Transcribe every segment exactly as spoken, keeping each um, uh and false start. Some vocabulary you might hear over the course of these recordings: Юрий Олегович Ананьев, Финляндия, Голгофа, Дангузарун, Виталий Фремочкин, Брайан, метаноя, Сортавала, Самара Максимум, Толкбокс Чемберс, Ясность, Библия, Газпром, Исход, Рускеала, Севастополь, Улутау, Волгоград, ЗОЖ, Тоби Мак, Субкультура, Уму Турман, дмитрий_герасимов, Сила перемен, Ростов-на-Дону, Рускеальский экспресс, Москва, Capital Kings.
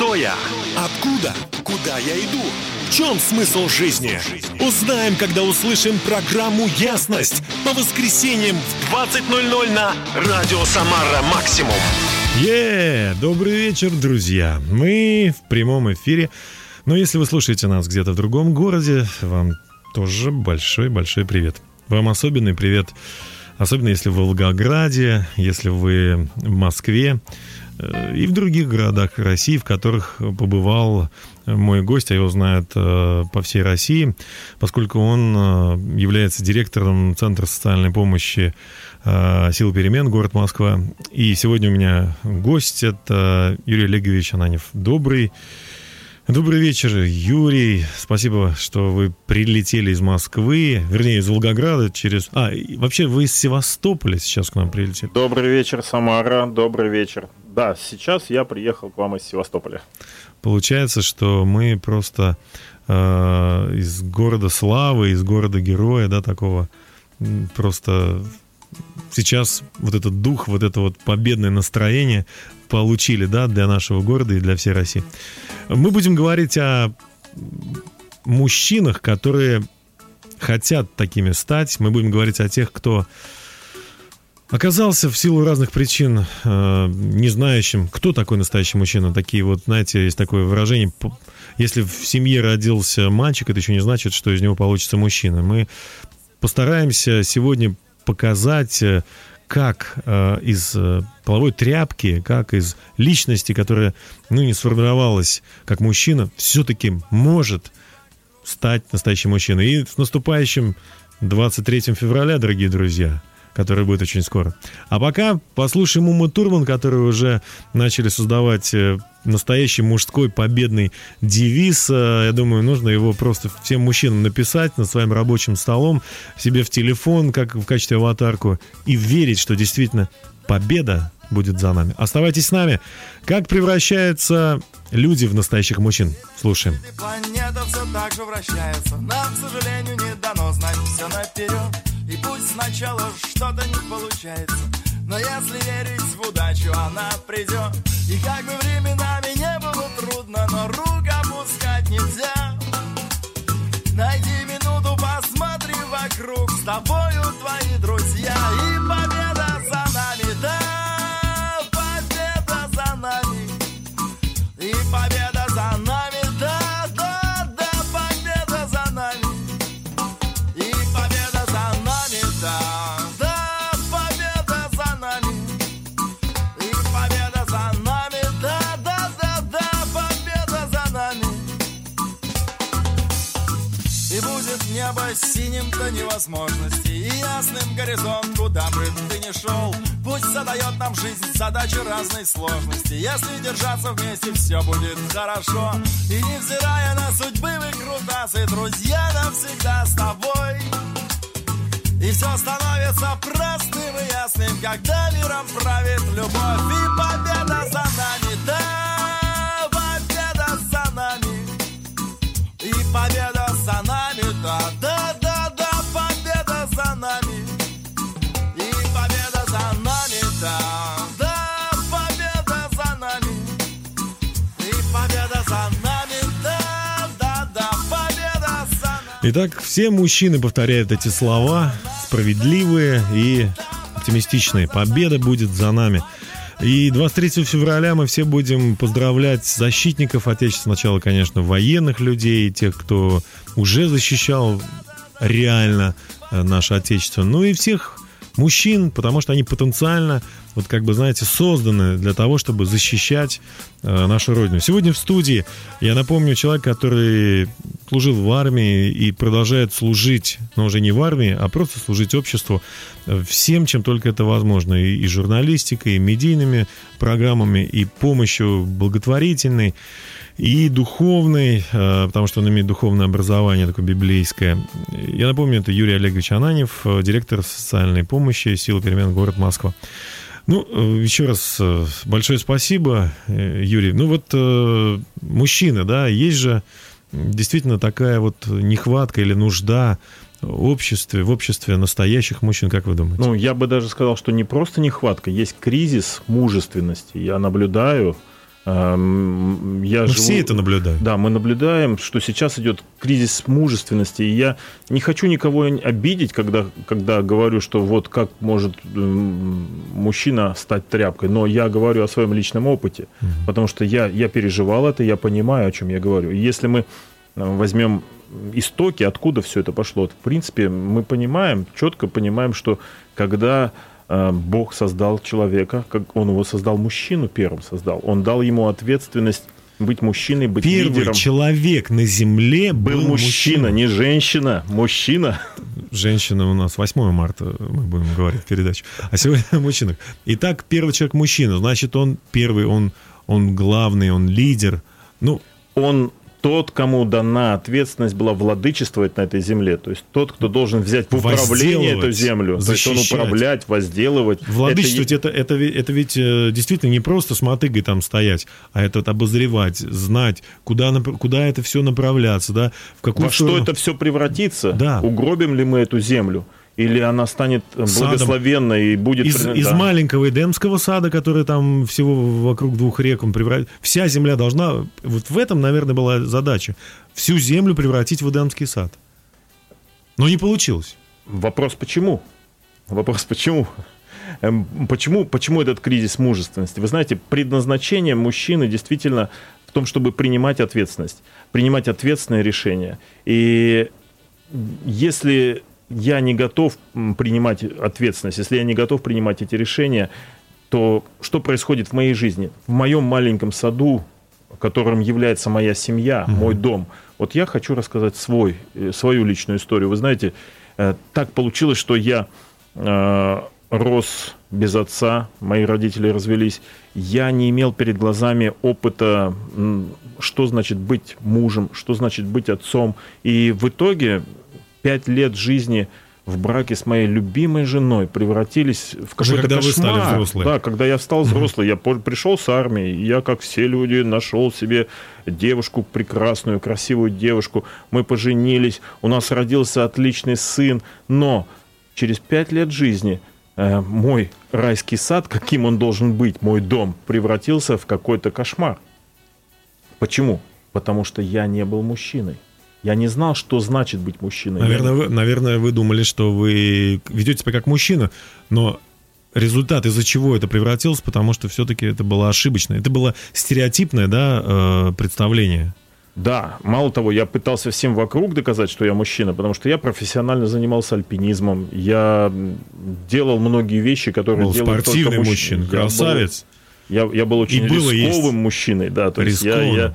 Кто я? Откуда? Куда я иду? В чем смысл жизни? Узнаем, когда услышим программу «Ясность» по воскресеньям в двадцать ноль ноль на радио «Самара Максимум». Еее! Yeah! Добрый вечер, друзья! Мы в прямом эфире. Но если вы слушаете нас где-то в другом городе, вам тоже большой-большой привет. Вам особенный привет. Особенно если вы в Волгограде, если вы в Москве и в других городах России, в которых побывал мой гость, а его знают по всей России, поскольку он является директором Центра социальной помощи «Сила перемен», город Москва. И сегодня у меня гость — это Юрий Олегович Ананьев. Добрый, добрый вечер, Юрий. Спасибо, что вы прилетели из Москвы, вернее, из Волгограда через... А, вообще вы из Севастополя сейчас к нам прилетели. Добрый вечер, Самара. Добрый вечер. Да, сейчас я приехал к вам из Севастополя. Получается, что мы просто э, из города славы, из города героя, да, такого просто сейчас вот этот дух, вот это вот победное настроение получили, да, для нашего города и для всей России. Мы будем говорить о мужчинах, которые хотят такими стать. Мы будем говорить о тех, кто оказался в силу разных причин э, не знающим, кто такой настоящий мужчина. Такие вот, знаете, есть такое выражение: если в семье родился мальчик, это еще не значит, что из него получится мужчина. Мы постараемся сегодня показать, как э, из э, половой тряпки, как из личности, которая, ну, не сформировалась как мужчина, все-таки может стать настоящим мужчиной. И с наступающим двадцать третьего февраля, дорогие друзья, который будет очень скоро. А пока послушаем Уму Турман, которые уже начали создавать настоящий мужской победный девиз. Я думаю, нужно его просто всем мужчинам написать над своим рабочим столом, себе в телефон, как в качестве аватарку, и верить, что действительно победа будет за нами. Оставайтесь с нами. Как превращаются люди в настоящих мужчин? Слушаем. Планета все так же вращается. Нам, к сожалению, не дано знать все наперед. И пусть сначала что-то не получается, но если верить в удачу, она придет. И как бы временами не было трудно, но рук опускать нельзя. Найди минуту, посмотри вокруг, с тобою твои друзья. И победа за нами, да, победа за нами. И победа за нами. Небо синим-то невозможности и ясным горизонт, куда бы ты ни шел. Пусть задает нам жизнь задачи разной сложности. Если держаться вместе, все будет хорошо. И невзирая на судьбы выкрутасы, друзья навсегда с тобой. И все становится простым и ясным, когда миром правит любовь. И победа за нами, да, победа за нами. И победа за нами, да, да, да, да, победа за нами. И победа за нами, да, да, победа за нами. И победа за нами, да, да, да, победа за нами. Итак, все мужчины повторяют эти слова, справедливые и оптимистичные. Победа будет за нами. И двадцать третьего февраля мы все будем поздравлять защитников Отечества. Сначала, конечно, военных людей, тех, кто уже защищал реально наше Отечество. Ну и всех мужчин, потому что они потенциально, вот как бы, знаете, созданы для того, чтобы защищать э, нашу Родину. Сегодня в студии, я напомню, человек, который служил в армии и продолжает служить, но уже не в армии, а просто служить обществу всем, чем только это возможно. И, и журналистикой, и медийными программами, и помощью благотворительной, и духовной, э, потому что он имеет духовное образование, такое библейское. Я напомню, это Юрий Олегович Ананьев, э, директор социальной помощи «Сила перемен», город Москва. Ну, еще раз большое спасибо, Юрий. Ну вот э, мужчины, да, есть же действительно такая вот нехватка или нужда в обществе, в обществе настоящих мужчин, как вы думаете? Ну, я бы даже сказал, что не просто нехватка, есть кризис мужественности. Я наблюдаю Я мы живу... все это наблюдаем. Да, мы наблюдаем, что сейчас идет кризис мужественности. И я не хочу никого обидеть, когда, когда говорю, что вот как может мужчина стать тряпкой. Но я говорю о своем личном опыте, mm-hmm. потому что я, я переживал это, я понимаю, о чем я говорю. И если мы возьмем истоки, откуда все это пошло, в принципе, мы понимаем, четко понимаем, что когда... Бог создал человека, как он его создал, мужчину первым создал. Он дал ему ответственность быть мужчиной, быть Первый лидером. Первый человек на земле был, был мужчина, мужчина, не женщина, мужчина. Женщина у нас восьмого марта, мы будем говорить в передаче. А сегодня о мужчинах. Итак, первый человек мужчина, значит, он первый, он, он главный, он лидер. Ну, он... Тот, кому дана ответственность была владычествовать на этой земле. То есть тот, кто должен взять в управление эту землю. Защищать. То есть он управлять, возделывать. Владычествовать, это, это, это, это ведь действительно не просто с мотыгой там стоять, а это обозревать, знать, куда, куда это все направляться. Да? В какую Во сторону... что это все превратится? Да. Угробим ли мы эту землю? Или она станет благословенной садом. И будет... Из, да. из маленького эдемского сада, который там всего вокруг двух рек он превратит... Вся земля должна... Вот в этом, наверное, была задача. Всю землю превратить в эдемский сад. Но не получилось. Вопрос почему? Вопрос почему? Почему, почему этот кризис мужественности? Вы знаете, предназначение мужчины действительно в том, чтобы принимать ответственность. Принимать ответственные решения. И если... я не готов принимать ответственность, если я не готов принимать эти решения, то что происходит в моей жизни? В моем маленьком саду, которым является моя семья, mm-hmm. мой дом, вот я хочу рассказать свой, свою личную историю. Вы знаете, так получилось, что я рос без отца, мои родители развелись, я не имел перед глазами опыта, что значит быть мужем, что значит быть отцом, и в итоге... Пять лет жизни в браке с моей любимой женой превратились в какой-то кошмар. Когда вы стали взрослые. Да, когда я стал взрослый, я пришел с армии, я, как все люди, нашел себе девушку прекрасную, красивую девушку. Мы поженились, у нас родился отличный сын. Но через пять лет жизни э, мой райский сад, каким он должен быть, мой дом, превратился в какой-то кошмар. Почему? Потому что я не был мужчиной. Я не знал, что значит быть мужчиной. Наверное, вы, наверное, вы думали, что вы ведете себя как мужчина, но результат, из-за чего это превратилось, потому что все-таки это было ошибочное. Это было стереотипное, да, представление. Да, мало того, я пытался всем вокруг доказать, что я мужчина, потому что я профессионально занимался альпинизмом, я делал многие вещи, которые был делают спортивный только мужчина, красавец. Я был, я, я был очень было, рисковым есть. Мужчиной, да, то есть я, я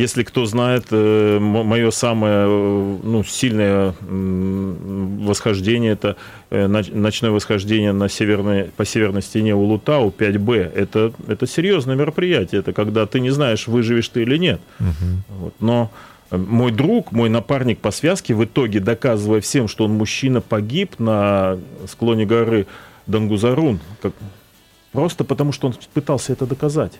Если кто знает, мое самое ну, сильное восхождение, это ночное восхождение на северной, по северной стене Улутау пять бэ. Это, это серьезное мероприятие. Это когда ты не знаешь, выживешь ты или нет. Угу. Вот. Но мой друг, мой напарник по связке, в итоге, доказывая всем, что он мужчина, погиб на склоне горы Дангузарун. Как... Просто потому, что он пытался это доказать.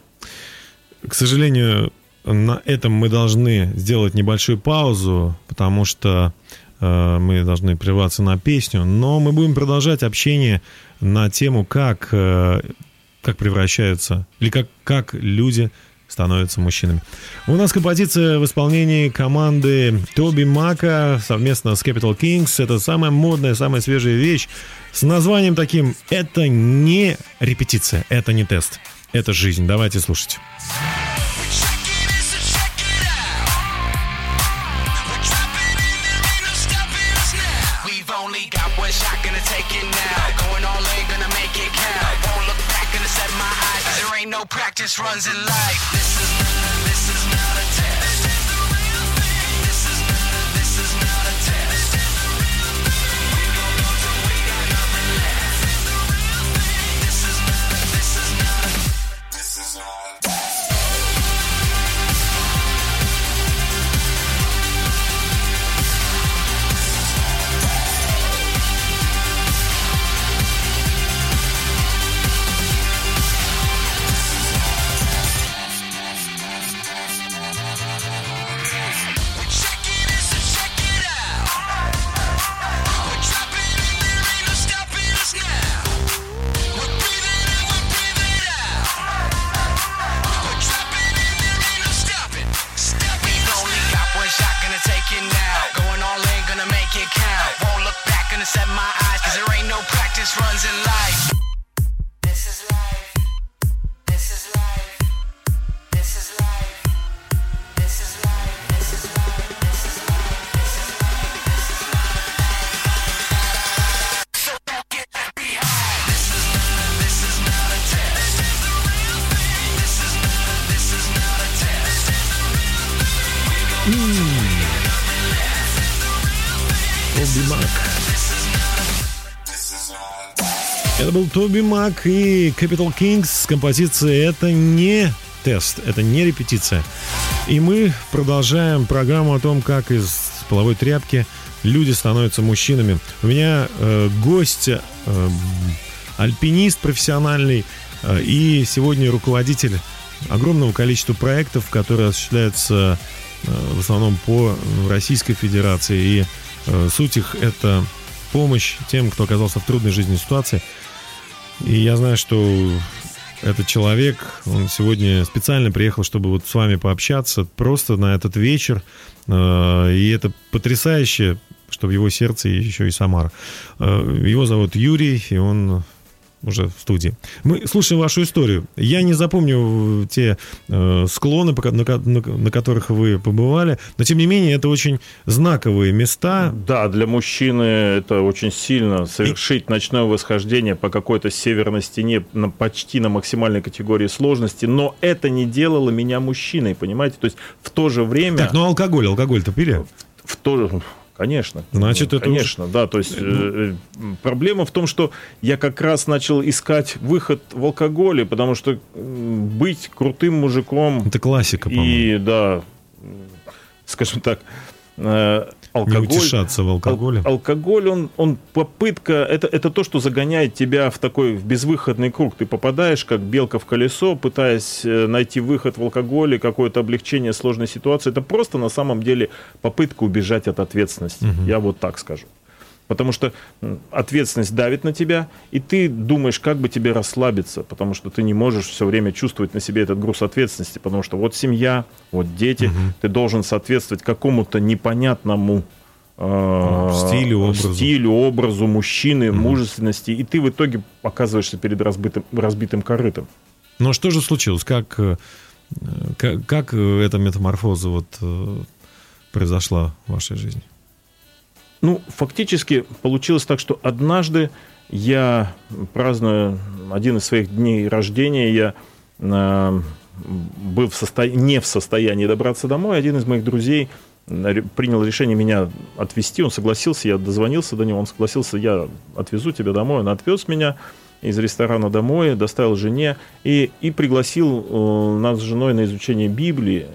К сожалению... На этом мы должны сделать небольшую паузу, потому что э, мы должны прерваться на песню. Но мы будем продолжать общение на тему, как, э, как превращаются, или как, как люди становятся мужчинами. У нас композиция в исполнении команды Тоби Мака совместно с Capital Kings. Это самая модная, самая свежая вещь с названием таким «Это не репетиция, это не тест, это жизнь». Давайте слушать. Practice runs in life. This is not, this is not a test. This is the real thing. This is not, this is not a test. This is the real thing. We gon' go till we got nothing left. This is the real thing. This is not, this is not a, this is not a Тоби Мак. Это был Тоби Мак и Capital Kings с композицией «Это не тест, это не репетиция». И мы продолжаем программу о том, как из половой тряпки люди становятся мужчинами. У меня э, гость, э, альпинист профессиональный э, и сегодня руководитель огромного количества проектов, которые осуществляются э, в основном по Российской Федерации. И э, суть их — это помощь тем, кто оказался в трудной жизненной ситуации. И я знаю, что этот человек, он сегодня специально приехал, чтобы вот с вами пообщаться просто на этот вечер. Э, и это потрясающе, что в его сердце еще и Самара. Его зовут Юрий, и он уже в студии. Мы слушаем вашу историю. Я не запомню те склоны, на которых вы побывали, но, тем не менее, это очень знаковые места. Да, для мужчины это очень сильно. Совершить и... ночное восхождение по какой-то северной стене на, почти на максимальной категории сложности, но это не делало меня мужчиной, понимаете? То есть в то же время... Так, ну алкоголь, алкоголь-то пили? В то же... Конечно. Значит, это конечно, уже... да. То есть э, проблема в том, что я как раз начал искать выход в алкоголе, потому что быть крутым мужиком... Это классика, по-моему. И, да, скажем так... Э, алкоголь, не утешаться в алкоголе. Ал- алкоголь, он, он попытка... Это, это то, что загоняет тебя в такой в безвыходный круг. Ты попадаешь, как белка в колесо, пытаясь найти выход в алкоголе, какое-то облегчение сложной ситуации. Это просто на самом деле попытка убежать от ответственности. Угу. Я вот так скажу. Потому что ответственность давит на тебя, и ты думаешь, как бы тебе расслабиться, потому что ты не можешь все время чувствовать на себе этот груз ответственности, потому что вот семья, вот дети, угу. ты должен соответствовать какому-то непонятному э, стилю, образу. стилю, образу мужчины, угу. мужественности, и ты в итоге оказываешься перед разбитым, разбитым корытом. Но что же случилось? Как, как, как эта метаморфоза вот произошла в вашей жизни? Ну, фактически получилось так, что однажды я, праздную один из своих дней рождения, я э, был в состо... не в состоянии добраться домой. Один из моих друзей принял решение меня отвезти. Он согласился, я дозвонился до него, он согласился, я отвезу тебя домой. Он отвез меня из ресторана домой, доставил жене и, и пригласил э, нас с женой на изучение Библии.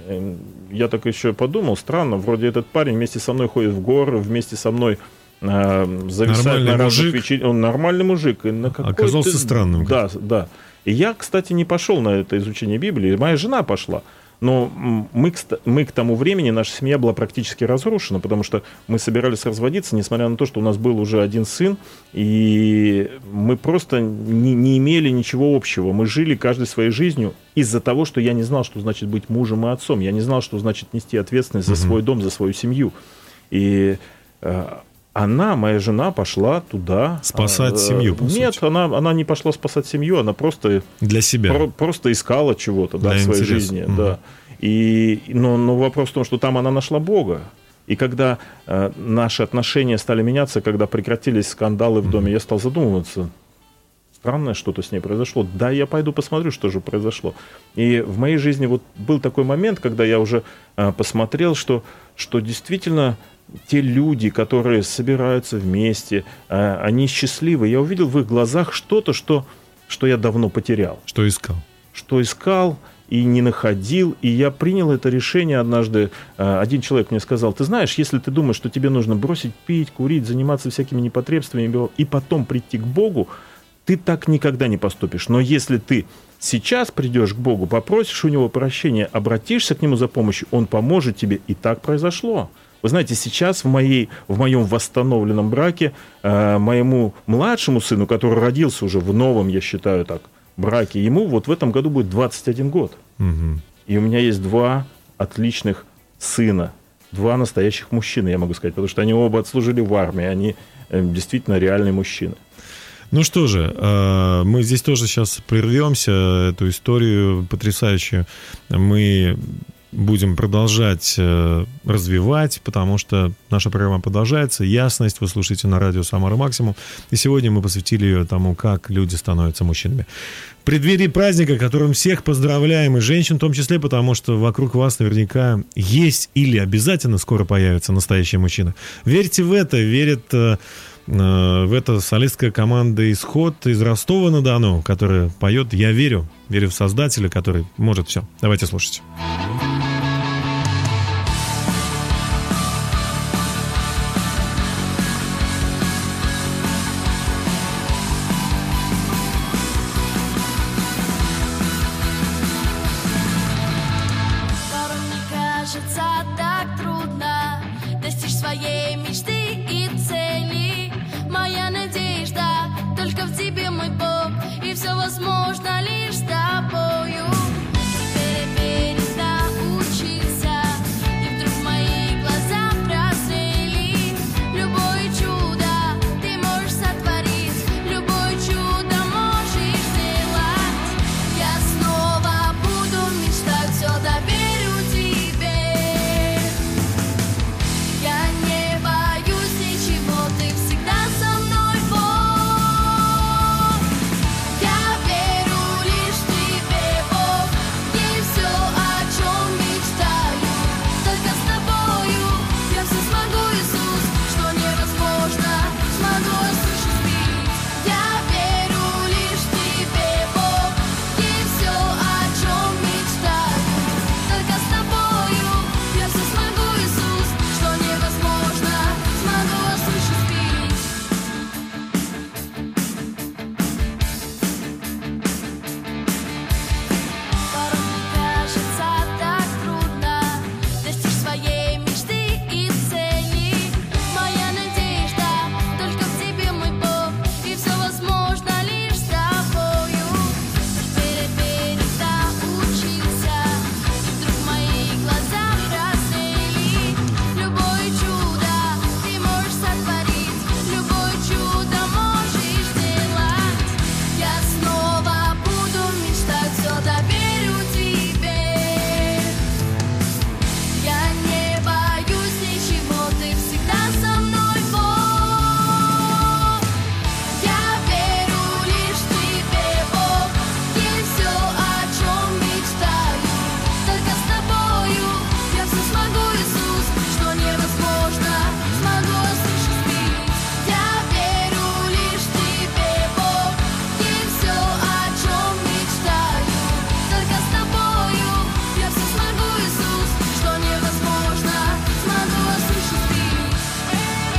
Я так еще подумал, странно, вроде этот парень вместе со мной ходит в горы, вместе со мной э, зависает на разных вечеринках. Он нормальный мужик. И на какой Оказался ты... странным. Да, да. И я, кстати, не пошел на это изучение Библии, моя жена пошла. Но мы, мы к тому времени, наша семья была практически разрушена, потому что мы собирались разводиться, несмотря на то, что у нас был уже один сын, и мы просто не, не имели ничего общего. Мы жили каждой своей жизнью из-за того, что я не знал, что значит быть мужем и отцом. Я не знал, что значит нести ответственность за свой дом, за свою семью. И... Она, моя жена, пошла туда... Спасать а, семью, по Нет, сути. Она, она не пошла спасать семью, она просто... Для себя. Про, просто искала чего-то да, в своей интерес. жизни. Mm-hmm. Да. И, но, но вопрос в том, что там она нашла Бога. И когда э, наши отношения стали меняться, когда прекратились скандалы в mm-hmm. доме, я стал задумываться, странное что-то с ней произошло. Да, я пойду посмотрю, что же произошло. И в моей жизни вот был такой момент, когда я уже э, посмотрел, что, что действительно... Те люди, которые собираются вместе, они счастливы. Я увидел в их глазах что-то, что, что я давно потерял. Что искал. Что искал и не находил. И я принял это решение однажды. Один человек мне сказал, ты знаешь, если ты думаешь, что тебе нужно бросить пить, курить, заниматься всякими непотребствами и потом прийти к Богу, ты так никогда не поступишь. Но если ты сейчас придешь к Богу, попросишь у Него прощения, обратишься к Нему за помощью, Он поможет тебе. И так произошло. Вы знаете, сейчас в, моей, в моем восстановленном браке э, моему младшему сыну, который родился уже в новом, я считаю так, браке, ему вот в этом году будет двадцать один год. Угу. И у меня есть два отличных сына, два настоящих мужчины, я могу сказать, потому что они оба отслужили в армии, они э, действительно реальные мужчины. Ну что же, мы здесь тоже сейчас прервемся, эту историю потрясающую мы будем продолжать э, развивать, потому что наша программа продолжается. Ясность вы слушаете на радио Самара Максимум. И сегодня мы посвятили ее тому, как люди становятся мужчинами. В преддверии праздника, которым всех поздравляем, и женщин в том числе, потому что вокруг вас наверняка есть или обязательно скоро появится настоящий мужчина. Верьте в это, верит... Э, в это солистская команда «Исход» из Ростова-на-Дону, которая поет «Я верю», верю в Создателя, который может все. Давайте слушать.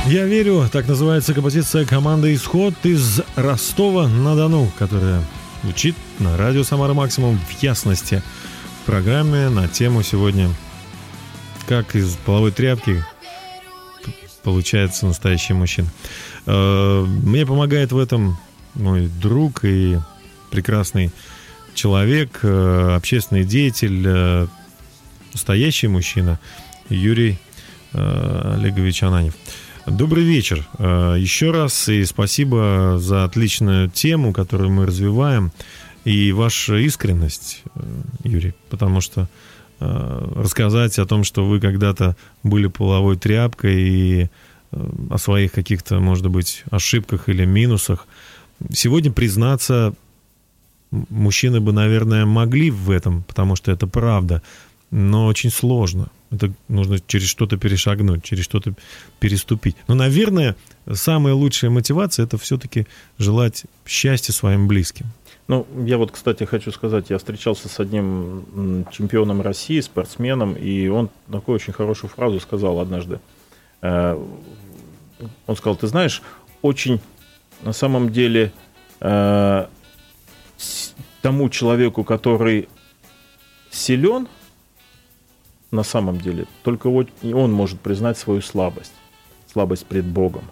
«Я верю» — так называется композиция команды «Исход» из Ростова-на-Дону, которая звучит на радио «Самара Максимум» в «Ясности» в программе на тему сегодня «Как из половой тряпки получается настоящий мужчина». Мне помогает в этом мой друг и прекрасный человек, общественный деятель, настоящий мужчина Юрий Олегович Ананьев. Добрый вечер еще раз, и спасибо за отличную тему, которую мы развиваем, и ваша искренность, Юрий, потому что рассказать о том, что вы когда-то были половой тряпкой, и о своих каких-то, может быть, ошибках или минусах, сегодня признаться мужчины бы, наверное, могли в этом, потому что это правда, но очень сложно. Это нужно через что-то перешагнуть, через что-то переступить. Но, наверное, самая лучшая мотивация — это все-таки желать счастья своим близким. Ну, я вот, кстати, хочу сказать, я встречался с одним чемпионом России, спортсменом, и он такую очень хорошую фразу сказал однажды. Он сказал: ты знаешь, очень на самом деле тому человеку, который силен, на самом деле, только он может признать свою слабость, слабость пред Богом.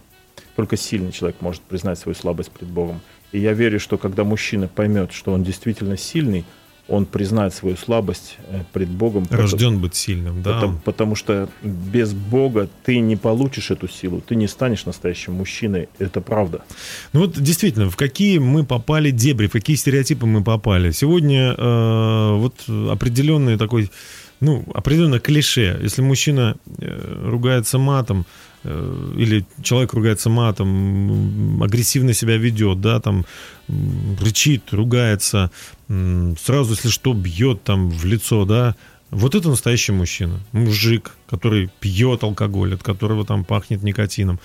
Только сильный человек может признать свою слабость пред Богом. И я верю, что когда мужчина поймет, что он действительно сильный, он признает свою слабость пред Богом. Рожден потому, быть сильным, да? Потому, потому что без Бога ты не получишь эту силу, ты не станешь настоящим мужчиной, это правда. Ну вот действительно, в какие мы попали дебри, в какие стереотипы мы попали. Сегодня э, вот определенный такой, ну, определенное клише. Если мужчина э, ругается матом, или человек ругается матом, агрессивно себя ведет, да, там, рычит, ругается, сразу, если что, бьет там в лицо, да, вот это настоящий мужчина, мужик, который пьет алкоголь, от которого там пахнет никотином.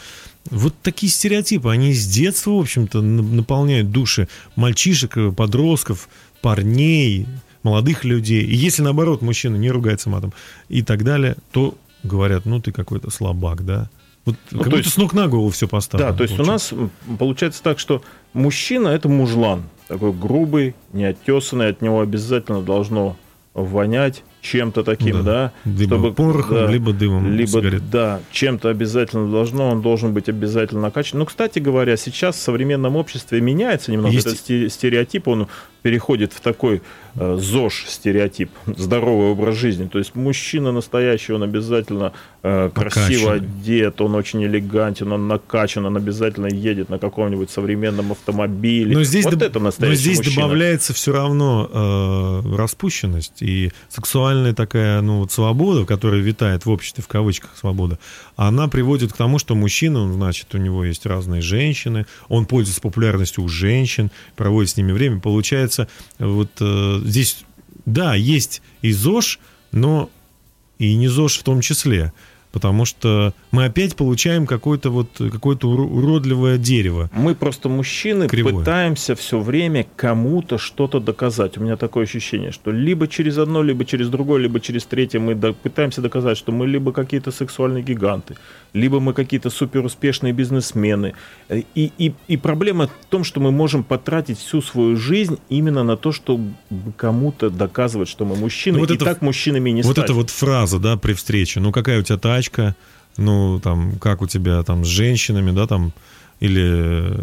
Вот такие стереотипы, они с детства, в общем-то, наполняют души мальчишек, подростков, парней, молодых людей. И если, наоборот, мужчина не ругается матом и так далее, то говорят, ну ты какой-то слабак, да? Вот, ну, как то будто есть, с ног на голову все поставлено. Да, то есть получается. У нас получается так, что мужчина – это мужлан. Такой грубый, неоттесанный, от него обязательно должно вонять чем-то таким, да? да либо чтобы, порохом, да, либо дымом либо, сигарет. Да, чем-то обязательно должно, он должен быть обязательно накачан. Но, кстати говоря, сейчас в современном обществе меняется немного Есть... этот стереотип, он переходит в такой э, ЗОЖ-стереотип, здоровый образ жизни. То есть мужчина настоящий, он обязательно э, красиво одет, он очень элегантен, он накачан, он обязательно едет на каком-нибудь современном автомобиле. Но здесь, вот доб... это настоящий Но здесь мужчина. Добавляется все равно э, распущенность и сексуальность. Такая, ну, вот свобода, которая витает в обществе, в кавычках свобода, она приводит к тому, что мужчина, значит, у него есть разные женщины, он пользуется популярностью у женщин, проводит с ними время. Получается, вот э, здесь, да, есть и ЗОЖ, но и не ЗОЖ в том числе, потому что мы опять получаем какое-то вот, какое-то уродливое дерево. Мы просто, мужчины, кривое. Пытаемся все время кому-то что-то доказать. У меня такое ощущение, что либо через одно, либо через другое, либо через третье мы до- пытаемся доказать, что мы либо какие-то сексуальные гиганты, либо мы какие-то суперуспешные бизнесмены. И, и, и проблема в том, что мы можем потратить всю свою жизнь именно на то, чтобы кому-то доказывать, что мы мужчины, вот и это, так мужчинами не вот стать. Вот эта вот фраза, да, при встрече, ну какая у тебя тачка? Ну, там, как у тебя там с женщинами, да, там, или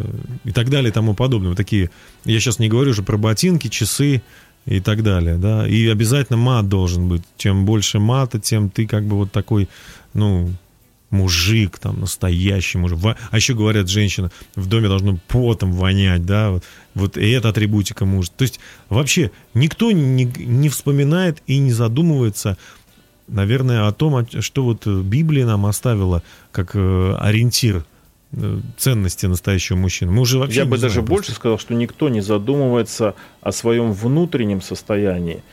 и так далее, и тому подобное. Вот такие, я сейчас не говорю уже про ботинки, часы и так далее, да, и обязательно мат должен быть. Чем больше мата, тем ты как бы вот такой, ну, мужик, там, настоящий мужик. А еще говорят, женщина в доме должна потом вонять, да, вот, вот и это атрибутика мужа. То есть вообще никто не, не вспоминает и не задумывается, наверное, о том, что вот Библия нам оставила как ориентир ценности настоящего мужчины. Мы уже вообще Я бы даже просто. больше сказал, что никто не задумывается о своем внутреннем состоянии.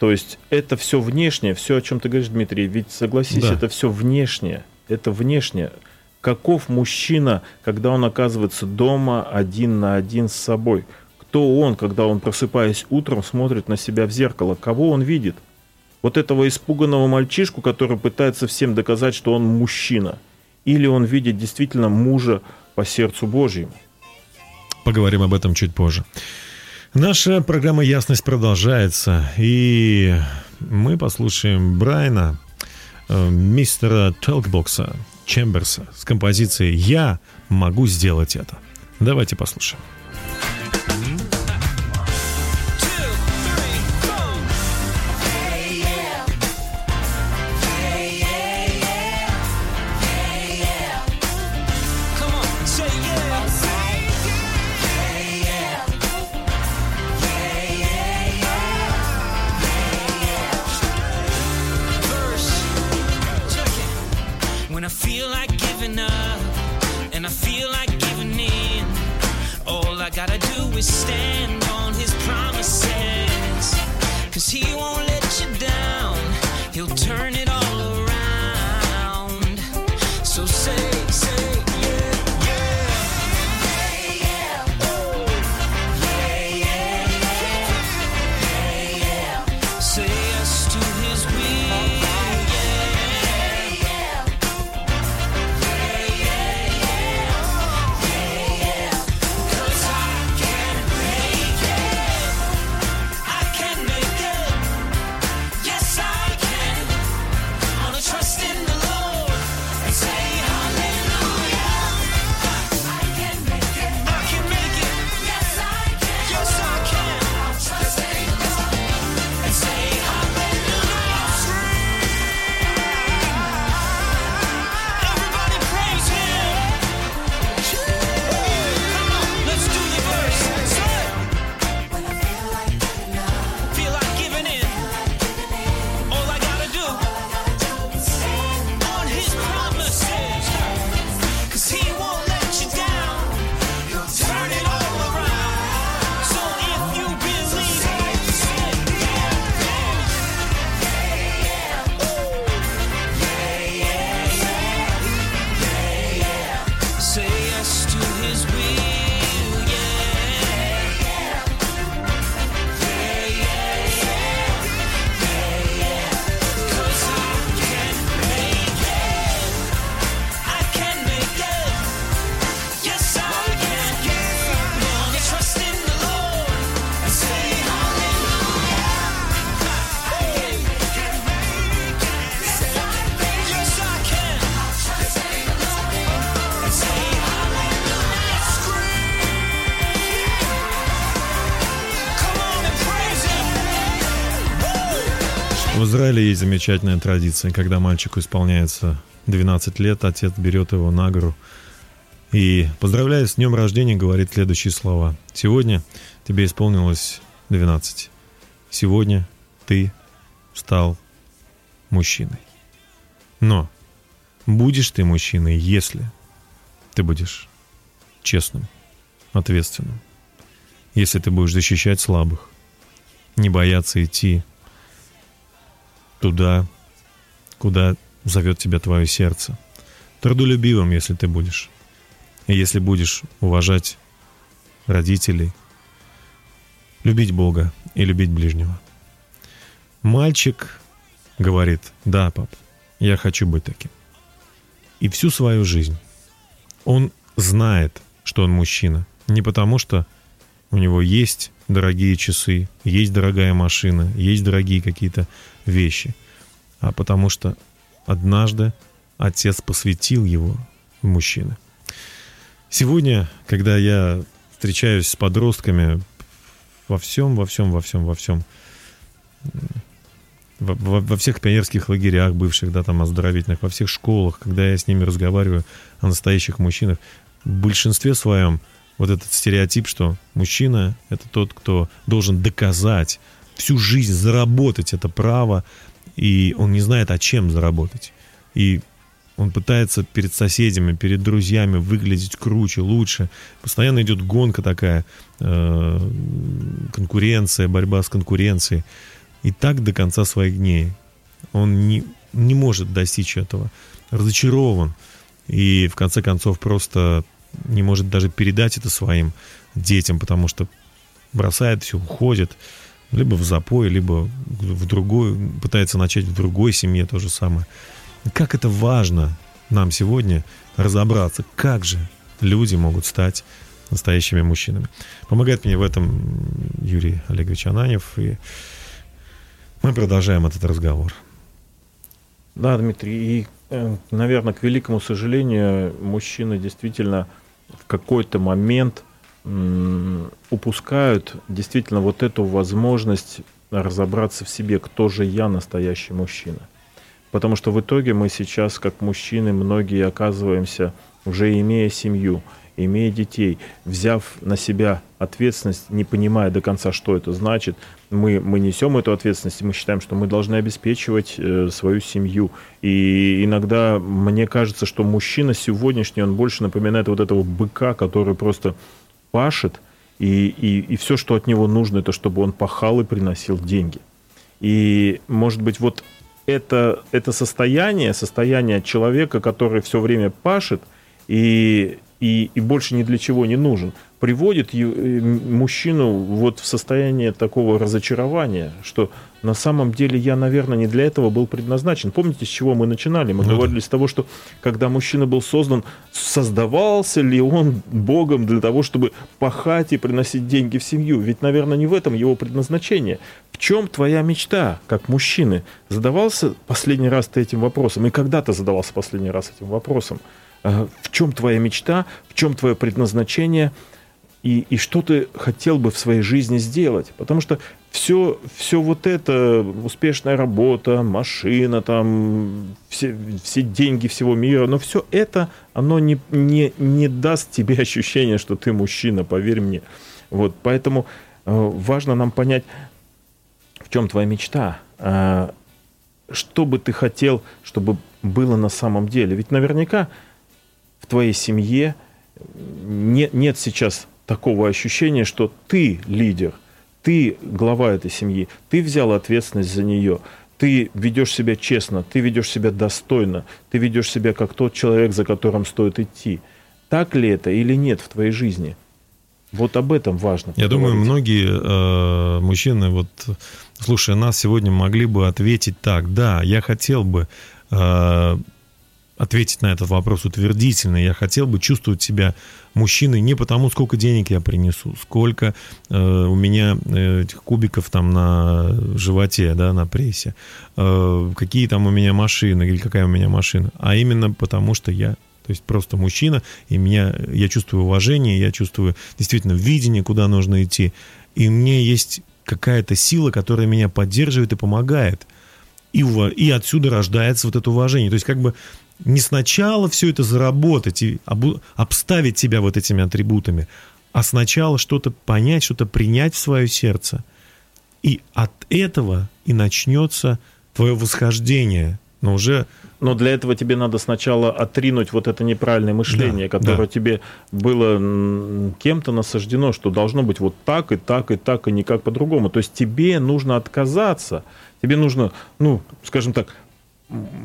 То есть это все внешнее, все, о чем ты говоришь, Дмитрий, ведь согласись, да. это все внешнее. Это внешнее. Каков мужчина, когда он оказывается дома один на один с собой? Кто он, когда он, просыпаясь утром, смотрит на себя в зеркало? Кого он видит? Вот этого испуганного мальчишку, который пытается всем доказать, что он мужчина. Или он видит действительно мужа по сердцу Божьему. Поговорим об этом чуть позже. Наша программа «Ясность» продолжается. И мы послушаем Брайана, мистера Толкбокса Чемберса, с композицией «Я могу сделать это». Давайте послушаем. В Израиле есть замечательная традиция, когда мальчику исполняется двенадцать лет, отец берет его на гору и, поздравляя с днем рождения, говорит следующие слова. Сегодня тебе исполнилось двенадцать. Сегодня ты стал мужчиной. Но будешь ты мужчиной, если ты будешь честным, ответственным. Если ты будешь защищать слабых, не бояться идти туда, куда зовет тебя твое сердце. Трудолюбивым, если ты будешь. И если будешь уважать родителей, любить Бога и любить ближнего. Мальчик говорит: да, пап, я хочу быть таким. И всю свою жизнь он знает, что он мужчина. Не потому, что у него есть дорогие часы, есть дорогая машина, есть дорогие какие-то вещи, а потому что однажды отец посвятил его в мужчины. Сегодня, когда я встречаюсь с подростками во всем, во всем, во всем, во всем, во, во, во всех пионерских лагерях бывших, да, там, оздоровительных, во всех школах, когда я с ними разговариваю о настоящих мужчинах, в большинстве своем вот этот стереотип, что мужчина — это тот, кто должен доказать, всю жизнь заработать это право, и он не знает, о чем заработать. И он пытается перед соседями, перед друзьями выглядеть круче, лучше. Постоянно идет гонка такая, конкуренция, борьба с конкуренцией. И так до конца своих дней. Он не, не может достичь этого. Разочарован. И в конце концов просто не может даже передать это своим детям, потому что бросает все, уходит либо в запой, либо в другую, пытается начать в другой семье то же самое. Как это важно нам сегодня разобраться, как же люди могут стать настоящими мужчинами. Помогает мне в этом Юрий Олегович Ананьев, и мы продолжаем этот разговор. Да, Дмитрий, и, наверное, к великому сожалению, мужчины действительно в какой-то момент упускают действительно вот эту возможность разобраться в себе, кто же я настоящий мужчина. Потому что в итоге мы сейчас, как мужчины, многие оказываемся, уже имея семью, имея детей, взяв на себя ответственность, не понимая до конца, что это значит, мы, мы несем эту ответственность, и мы считаем, что мы должны обеспечивать э, свою семью. И иногда мне кажется, что мужчина сегодняшний, он больше напоминает вот этого быка, который просто пашет, и, и, и все, что от него нужно, это чтобы он пахал и приносил деньги. И, может быть, вот это, это состояние, состояние человека, который все время пашет, и... И, и больше ни для чего не нужен, приводит мужчину вот в состояние такого разочарования, что на самом деле я, наверное, не для этого был предназначен. Помните, с чего мы начинали? Мы ну говорили да. с того, что когда мужчина был создан, создавался ли он Богом для того, чтобы пахать и приносить деньги в семью? Ведь, наверное, не в этом его предназначение. В чем твоя мечта, как мужчины? Задавался последний раз ты этим вопросом? И когда ты задавался последний раз этим вопросом? В чем твоя мечта, в чем твое предназначение и, и что ты хотел бы в своей жизни сделать? Потому что все, все вот это, успешная работа, машина, там, все, все деньги всего мира, но все это, оно не, не, не даст тебе ощущения, что ты мужчина, поверь мне. Вот, поэтому важно нам понять, в чем твоя мечта, что бы ты хотел, чтобы было на самом деле. Ведь наверняка в твоей семье не, нет сейчас такого ощущения, что ты лидер, ты глава этой семьи, ты взял ответственность за нее, ты ведешь себя честно, ты ведешь себя достойно, ты ведешь себя как тот человек, за которым стоит идти. Так ли это или нет в твоей жизни? Вот об этом важно поговорить. Я думаю, многие э, мужчины, вот, слушая нас сегодня, могли бы ответить так. Да, я хотел бы э, ответить на этот вопрос утвердительно. Я хотел бы чувствовать себя мужчиной не потому, сколько денег я принесу, сколько э, у меня этих кубиков там на животе, да, на прессе, э, какие там у меня машины или какая у меня машина, а именно потому, что я... То есть просто мужчина, и меня, я чувствую уважение, я чувствую действительно видение, куда нужно идти. И у меня есть какая-то сила, которая меня поддерживает и помогает. и, ув... и отсюда рождается вот это уважение. То есть как бы не сначала все это заработать и об... обставить себя вот этими атрибутами, а сначала что-то понять, что-то принять в свое сердце. И от этого и начнется твое восхождение. Но уже... Но для этого тебе надо сначала отринуть вот это неправильное мышление, да, которое да. тебе было кем-то насаждено, что должно быть вот так и так и так и никак по-другому. То есть тебе нужно отказаться, тебе нужно, ну, скажем так,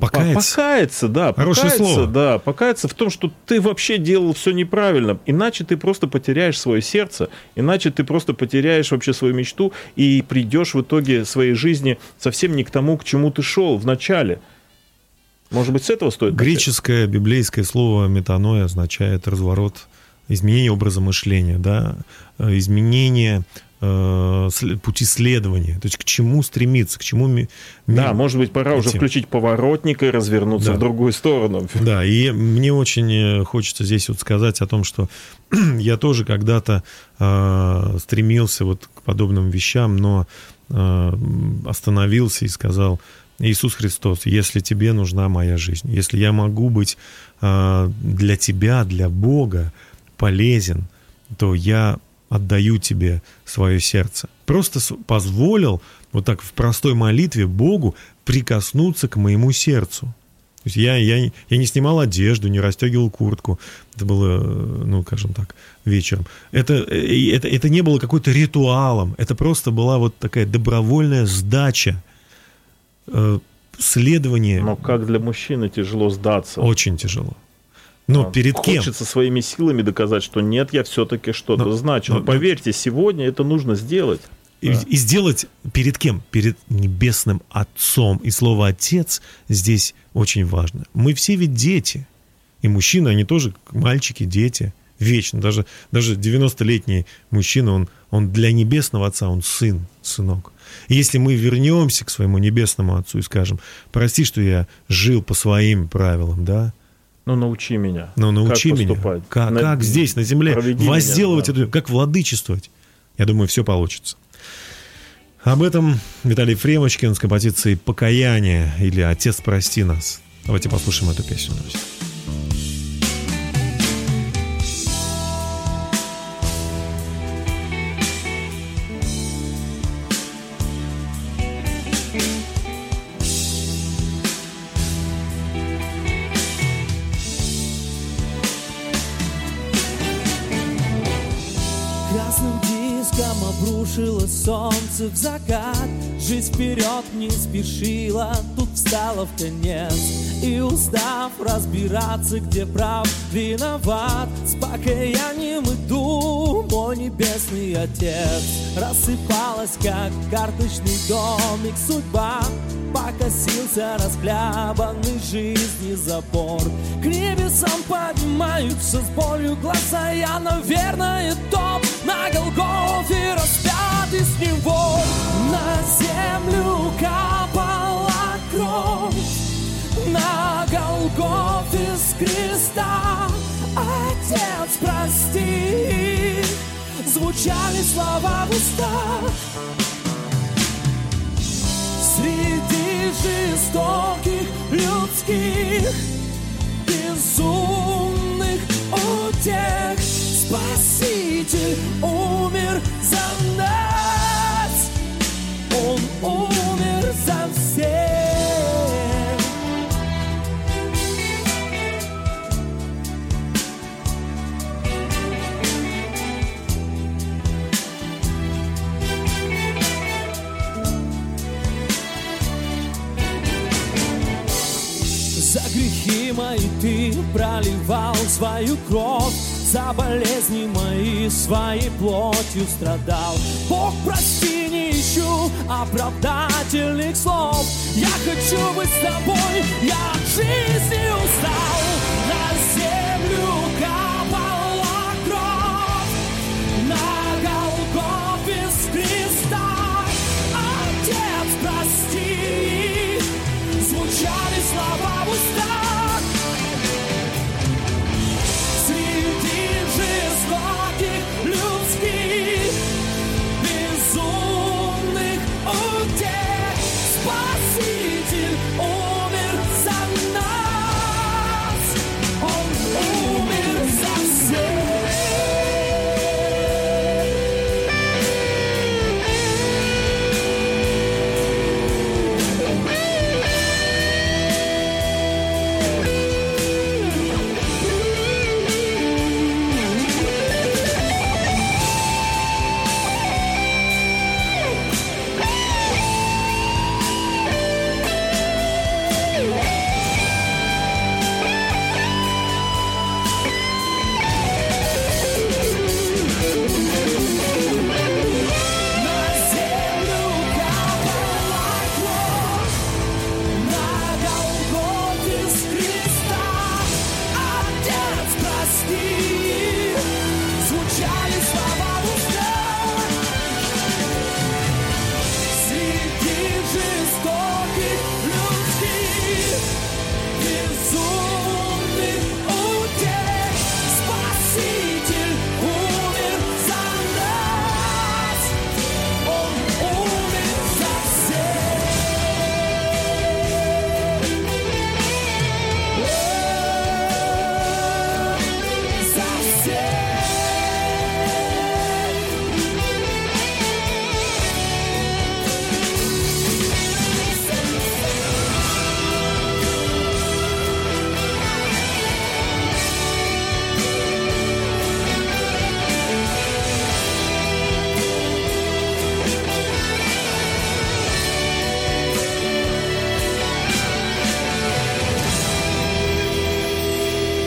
покаяться, покаяться, да, покаяться, да, покаяться в том, что ты вообще делал все неправильно, иначе ты просто потеряешь свое сердце, иначе ты просто потеряешь вообще свою мечту и придешь в итоге своей жизни совсем не к тому, к чему ты шел в начале. Может быть, с этого стоит начать? Греческое, библейское слово метаноя означает разворот, изменение образа мышления, да, изменение э, пути следования, то есть к чему стремиться, к чему... Ми, ми... Да, может быть, пора этим. уже включить поворотник и развернуться да. в другую сторону. Да, и мне очень хочется здесь вот сказать о том, что я тоже когда-то э, стремился вот к подобным вещам, но э, остановился и сказал... Иисус Христос, если тебе нужна моя жизнь, если я могу быть для тебя, для Бога полезен, то я отдаю тебе свое сердце. Просто позволил вот так в простой молитве Богу прикоснуться к моему сердцу. То есть я, я, я не снимал одежду, не расстегивал куртку. Это было, ну, скажем так, вечером. Это, это, это не было какой-то ритуалом. Это просто была вот такая добровольная сдача. Следование. Но как для мужчины тяжело сдаться. Очень тяжело. Но а, перед хочется кем? Хочется своими силами доказать, что нет, я все-таки что-то но, значу. Но, но поверьте, но... сегодня это нужно сделать. И, да. и сделать перед кем? Перед Небесным Отцом. И слово «отец» здесь очень важно. Мы все ведь дети. И мужчины, они тоже мальчики, дети. Вечно. Даже, даже девяностолетний мужчина, он, он для Небесного Отца, он сын, сынок. И если мы вернемся к своему Небесному Отцу и скажем, прости, что я жил по своим правилам, да? Ну, научи меня. Ну, научи как меня. Поступать? Как, на... как здесь, на земле, проведи возделывать меня, да. эту... Как владычествовать? Я думаю, все получится. Об этом Виталий Фремочкин с композицией «Покаяние» или «Отец, прости нас». Давайте послушаем эту песню, друзья. Солнце в закат, жизнь вперед не спешила, тут встала в конец. И устав разбираться, где прав, виноват, с покаянием иду, мой небесный отец. Рассыпалась, как карточный домик, судьба, покосился расхлябанный жизни забор. К небесам поднимаются с болью глаза, я, наверное, топ на Голгофе распятый с него. На землю капала кровь, на Голгофе с креста «Отец, прости» звучали слова в устах. Среди жестоких людских безумных утех Спаситель умер за нас, Он умер за мои ты проливал свою кровь, за болезни мои своей плотью страдал. Бог, прости, не ищу оправдательных слов, я хочу быть с тобой, я от жизни устал. На землю капала кровь, на Голгофе с креста «Отец, прости» звучали слова в устах. Спаситель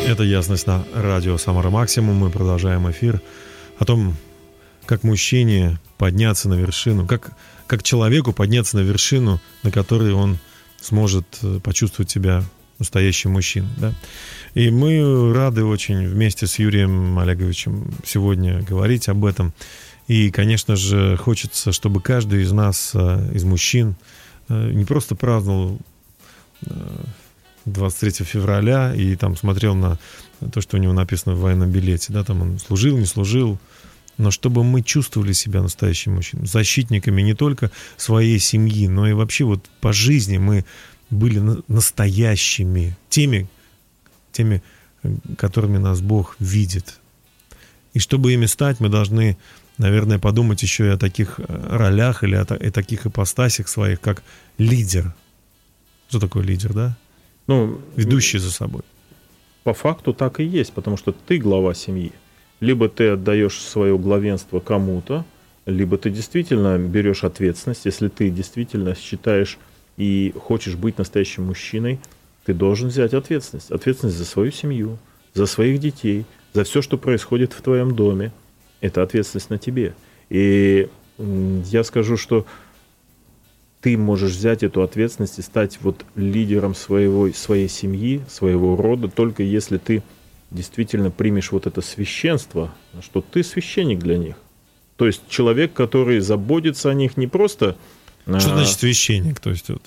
Это «Ясность» на радио «Самара Максимум». Мы продолжаем эфир о том, как мужчине подняться на вершину, как, как человеку подняться на вершину, на которой он сможет почувствовать себя настоящим мужчиной. Да? И мы рады очень вместе с Юрием Олеговичем сегодня говорить об этом. И, конечно же, хочется, чтобы каждый из нас, из мужчин, не просто праздновал двадцать третьего февраля и там смотрел на то, что у него написано в военном билете, да, там он служил, не служил, но чтобы мы чувствовали себя настоящим мужчиной, защитниками не только своей семьи, но и вообще вот по жизни мы были настоящими, теми, теми, которыми нас Бог видит. И чтобы ими стать, мы должны, наверное, подумать еще и о таких ролях или о, о таких ипостасях своих, как лидер. Что такое лидер, да? Ну, ведущий за собой. По факту так и есть, потому что ты глава семьи. Либо ты отдаешь свое главенство кому-то, либо ты действительно берешь ответственность. Если ты действительно считаешь и хочешь быть настоящим мужчиной, ты должен взять ответственность. Ответственность за свою семью, за своих детей, за все, что происходит в твоем доме. Это ответственность на тебе. И я скажу, что ты можешь взять эту ответственность и стать вот лидером своего, своей семьи, своего рода, только если ты действительно примешь вот это священство, что ты священник для них. То есть человек, который заботится о них не просто... Что значит священник? То есть вот,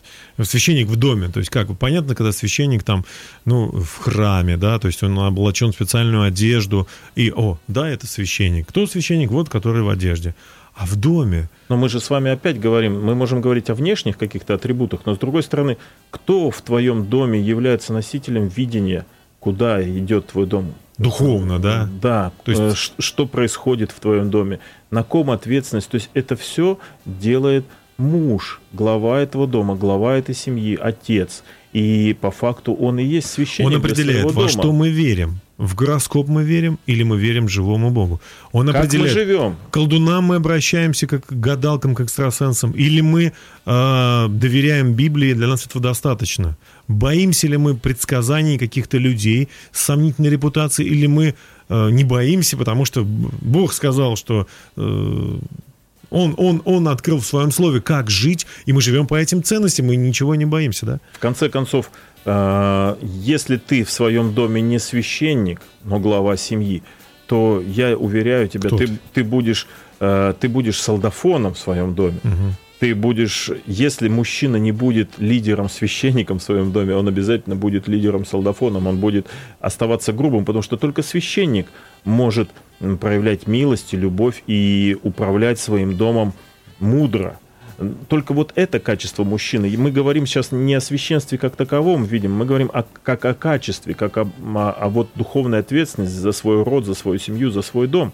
священник в доме. То есть как? Понятно, когда священник там, ну, в храме, да, то есть он облачен в специальную одежду, и, о, да, это священник. Кто священник? Вот, который в одежде. А в доме? Но мы же с вами опять говорим, мы можем говорить о внешних каких-то атрибутах, но с другой стороны, кто в твоем доме является носителем видения, куда идет твой дом? Духовно, да? Да. То есть... Что происходит в твоем доме? На ком ответственность? То есть это все делает муж, глава этого дома, глава этой семьи, отец. И по факту он и есть священник. Он определяет, во дома. Что мы верим. В гороскоп мы верим или мы верим живому Богу? Он как определяет, мы живем? К колдунам мы обращаемся, как к гадалкам, к экстрасенсам, или мы э, доверяем Библии, для нас этого достаточно? Боимся ли мы предсказаний каких-то людей с сомнительной репутацией, или мы э, не боимся, потому что Бог сказал, что э, он, он, он открыл в своем слове, как жить, и мы живем по этим ценностям, и ничего не боимся, да? В конце концов, если ты в своем доме не священник, но глава семьи, то я уверяю тебя, ты, ты, будешь, ты будешь солдафоном в своем доме. Угу. Ты будешь, если мужчина не будет лидером-священником в своем доме, он обязательно будет лидером-солдафоном, он будет оставаться грубым, потому что только священник может проявлять милость и любовь и управлять своим домом мудро. Только вот это качество мужчины. И мы говорим сейчас не о священстве как таковом, видим, мы говорим о, как о качестве, как о, о, о вот духовной ответственности за свой род, за свою семью, за свой дом.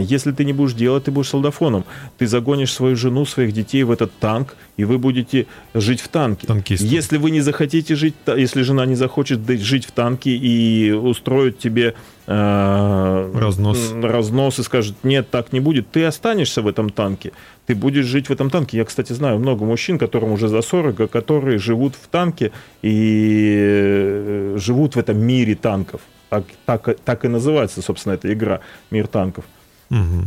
Если ты не будешь делать, ты будешь солдафоном. Ты загонишь свою жену, своих детей в этот танк, и вы будете жить в танке. Танкисты. Если вы не захотите жить, если жена не захочет жить в танке и устроит тебе э, разнос. разнос и скажет, нет, так не будет, ты останешься в этом танке. Ты будешь жить в этом танке. Я, кстати, знаю много мужчин, которым уже за сорок, которые живут в танке и живут в этом мире танков. Так, так, так и называется, собственно, эта игра «Мир танков». Угу.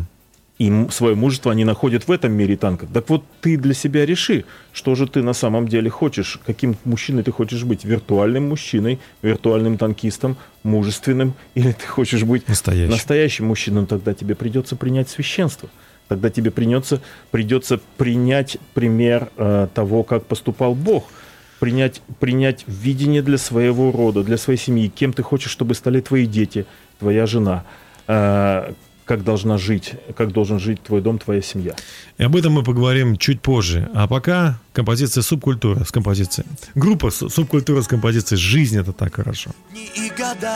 И свое мужество они находят в этом мире танков. Так вот, ты для себя реши, что же ты на самом деле хочешь, каким мужчиной ты хочешь быть. Виртуальным мужчиной, виртуальным танкистом, мужественным, или ты хочешь быть настоящим, настоящим мужчиной. Тогда тебе придется принять священство. Тогда тебе придется, придется принять пример э, того, как поступал Бог. Принять, принять видение для своего рода, для своей семьи, кем ты хочешь, чтобы стали твои дети, твоя жена, э, как должна жить, как должен жить твой дом, твоя семья. И об этом мы поговорим чуть позже. А пока композиция «Субкультура» с композицией. Группа «Субкультура» с композицией «Жизнь» — это так хорошо. Дни и года,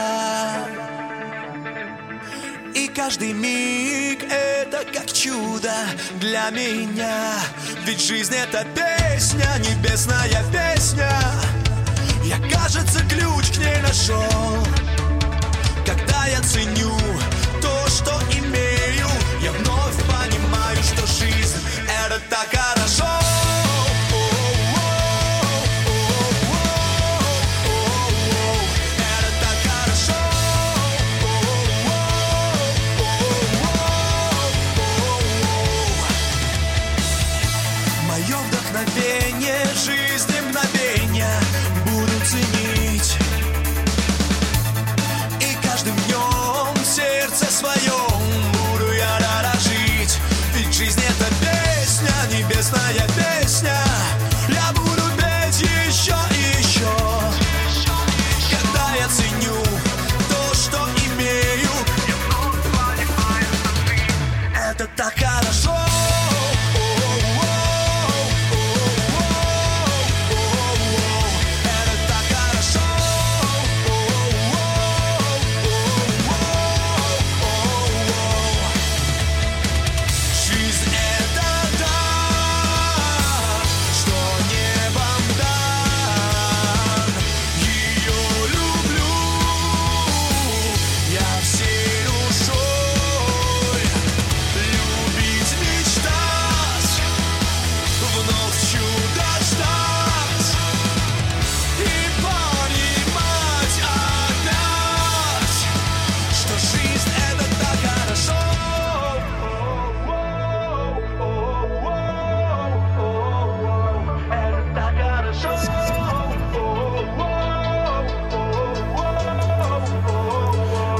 и каждый миг — это как чудо для меня. Ведь жизнь — это песня, небесная песня. Я, кажется, ключ к ней нашел. Когда я ценю то, что имею, я вновь понимаю, что жизнь — это так хорошо. Это так хорошо.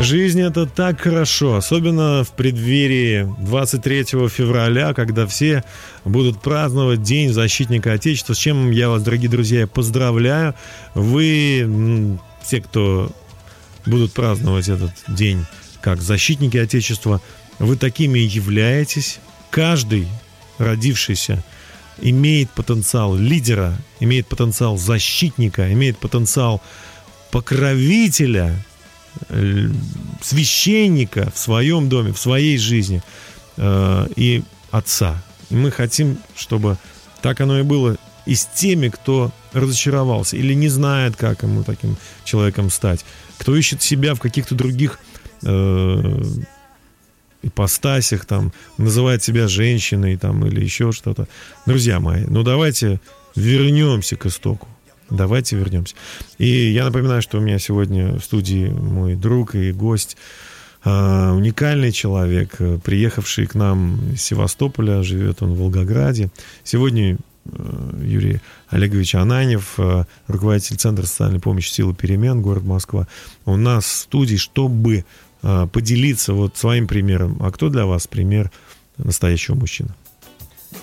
Жизнь — это так хорошо, особенно в преддверии двадцать третьего февраля, когда все будут праздновать День защитника Отечества, с чем я вас, дорогие друзья, поздравляю. Вы, те, кто будут праздновать этот день как защитники Отечества, вы такими являетесь. Каждый родившийся имеет потенциал лидера, имеет потенциал защитника, имеет потенциал покровителя, священника в своем доме, в своей жизни, э, и отца. И мы хотим, чтобы так оно и было и с теми, кто разочаровался или не знает, как ему таким человеком стать, кто ищет себя в каких-то других э, ипостасях, там, называет себя женщиной там, или еще что-то. Друзья мои, ну давайте вернемся к истоку. Давайте вернемся. И я напоминаю, что у меня сегодня в студии мой друг и гость, э, уникальный человек, приехавший к нам из Севастополя, живет он в Волгограде. Сегодня э, Юрий Олегович Ананьев, э, руководитель Центра социальной помощи «Сила перемен», город Москва, у нас в студии, чтобы э, поделиться вот своим примером. А кто для вас пример настоящего мужчины?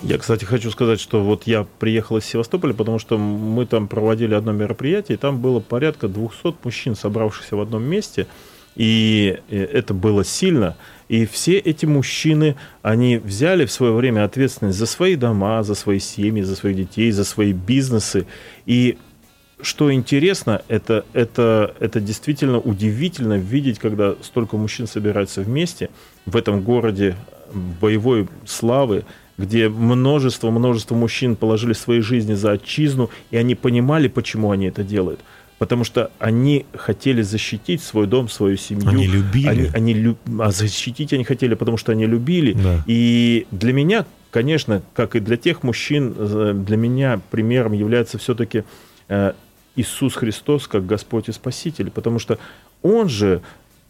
Я, кстати, хочу сказать, что вот я приехал из Севастополя, потому что мы там проводили одно мероприятие, и там было порядка двести мужчин, собравшихся в одном месте, и это было сильно. И все эти мужчины, они взяли в свое время ответственность за свои дома, за свои семьи, за своих детей, за свои бизнесы. И что интересно, это, это, это действительно удивительно видеть, когда столько мужчин собираются вместе в этом городе боевой славы, где множество-множество мужчин положили свои жизни за отчизну, и они понимали, почему они это делают. Потому что они хотели защитить свой дом, свою семью. Они любили. Они, они, а защитить они хотели, потому что они любили. Да. И для меня, конечно, как и для тех мужчин, для меня примером является все-таки Иисус Христос как Господь и Спаситель. Потому что Он же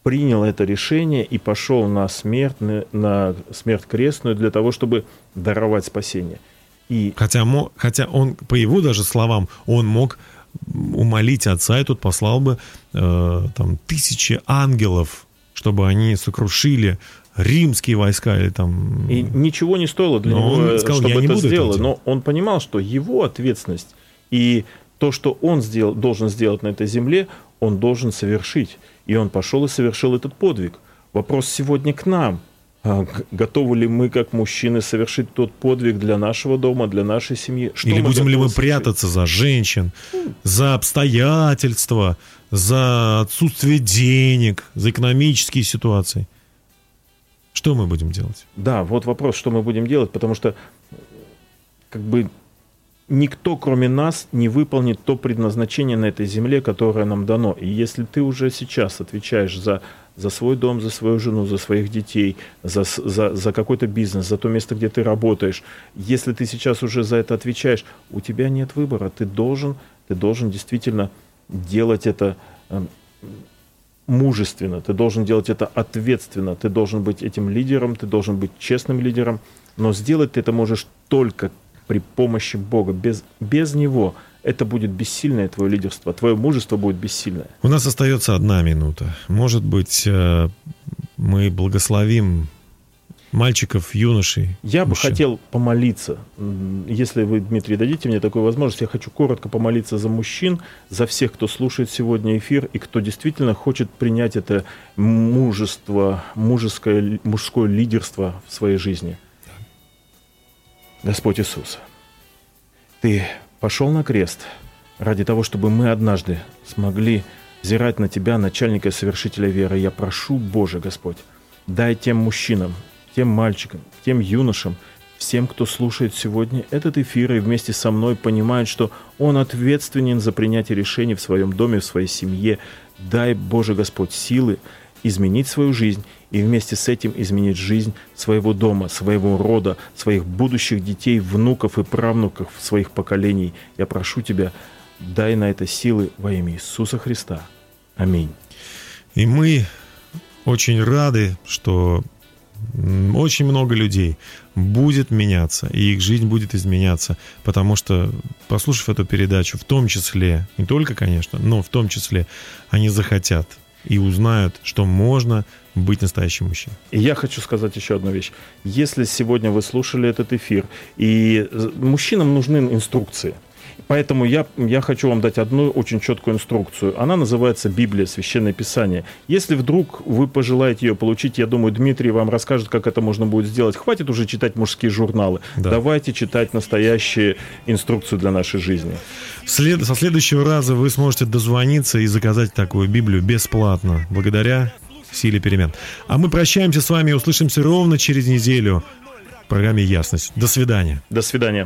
принял это решение и пошел на смерть, на смерть крестную для того, чтобы даровать спасение. И... Хотя, хотя он, по его даже словам, он мог умолить Отца, и тут послал бы э, там, тысячи ангелов, чтобы они сокрушили римские войска. Или, там... И ничего не стоило для но него, сказал, чтобы это сделало. Но он понимал, что его ответственность и то, что он сделал, должен сделать на этой земле, он должен совершить. И он пошел и совершил этот подвиг. Вопрос сегодня к нам. Готовы ли мы, как мужчины, совершить тот подвиг для нашего дома, для нашей семьи? Что Или будем ли мы совершить? Прятаться за женщин, за обстоятельства, за отсутствие денег, за экономические ситуации? Что мы будем делать? Да, вот вопрос, что мы будем делать, потому что как бы... никто, кроме нас, не выполнит то предназначение на этой земле, которое нам дано. И если ты уже сейчас отвечаешь за, за свой дом, за свою жену, за своих детей, за, за, за какой-то бизнес, за то место, где ты работаешь, если ты сейчас уже за это отвечаешь, у тебя нет выбора. Ты должен, ты должен действительно делать это мужественно, ты должен делать это ответственно, ты должен быть этим лидером, ты должен быть честным лидером. Но сделать ты это можешь только при помощи Бога. Без, без Него это будет бессильное твое лидерство, твое мужество будет бессильное. У нас остается одна минута. Может быть, мы благословим мальчиков, юношей? Я мужчин. бы хотел помолиться. Если вы, Дмитрий, дадите мне такую возможность, я хочу коротко помолиться за мужчин, за всех, кто слушает сегодня эфир и кто действительно хочет принять это мужество, мужеское, мужское лидерство в своей жизни. Господь Иисус, Ты пошел на крест ради того, чтобы мы однажды смогли взирать на Тебя, начальника и совершителя веры. Я прошу, Боже, Господь, дай тем мужчинам, тем мальчикам, тем юношам, всем, кто слушает сегодня этот эфир и вместе со мной понимает, что он ответственен за принятие решений в своем доме, в своей семье. Дай, Боже, Господь, силы изменить свою жизнь и вместе с этим изменить жизнь своего дома, своего рода, своих будущих детей, внуков и правнуков своих поколений. Я прошу Тебя, дай на это силы во имя Иисуса Христа. Аминь. И мы очень рады, что очень много людей будет меняться, и их жизнь будет изменяться, потому что, послушав эту передачу, в том числе, не только, конечно, но в том числе, они захотят и узнают, что можно быть настоящим мужчиной. И я хочу сказать еще одну вещь. Если сегодня вы слушали этот эфир, и мужчинам нужны инструкции, поэтому я, я хочу вам дать одну очень четкую инструкцию. Она называется «Библия, Священное Писание». Если вдруг вы пожелаете ее получить, я думаю, Дмитрий вам расскажет, как это можно будет сделать. Хватит уже читать мужские журналы. Да. Давайте читать настоящую инструкцию для нашей жизни. След... Со следующего раза вы сможете дозвониться и заказать такую Библию бесплатно, благодаря силе перемен. А мы прощаемся с вами и услышимся ровно через неделю в программе «Ясность». До свидания. До свидания.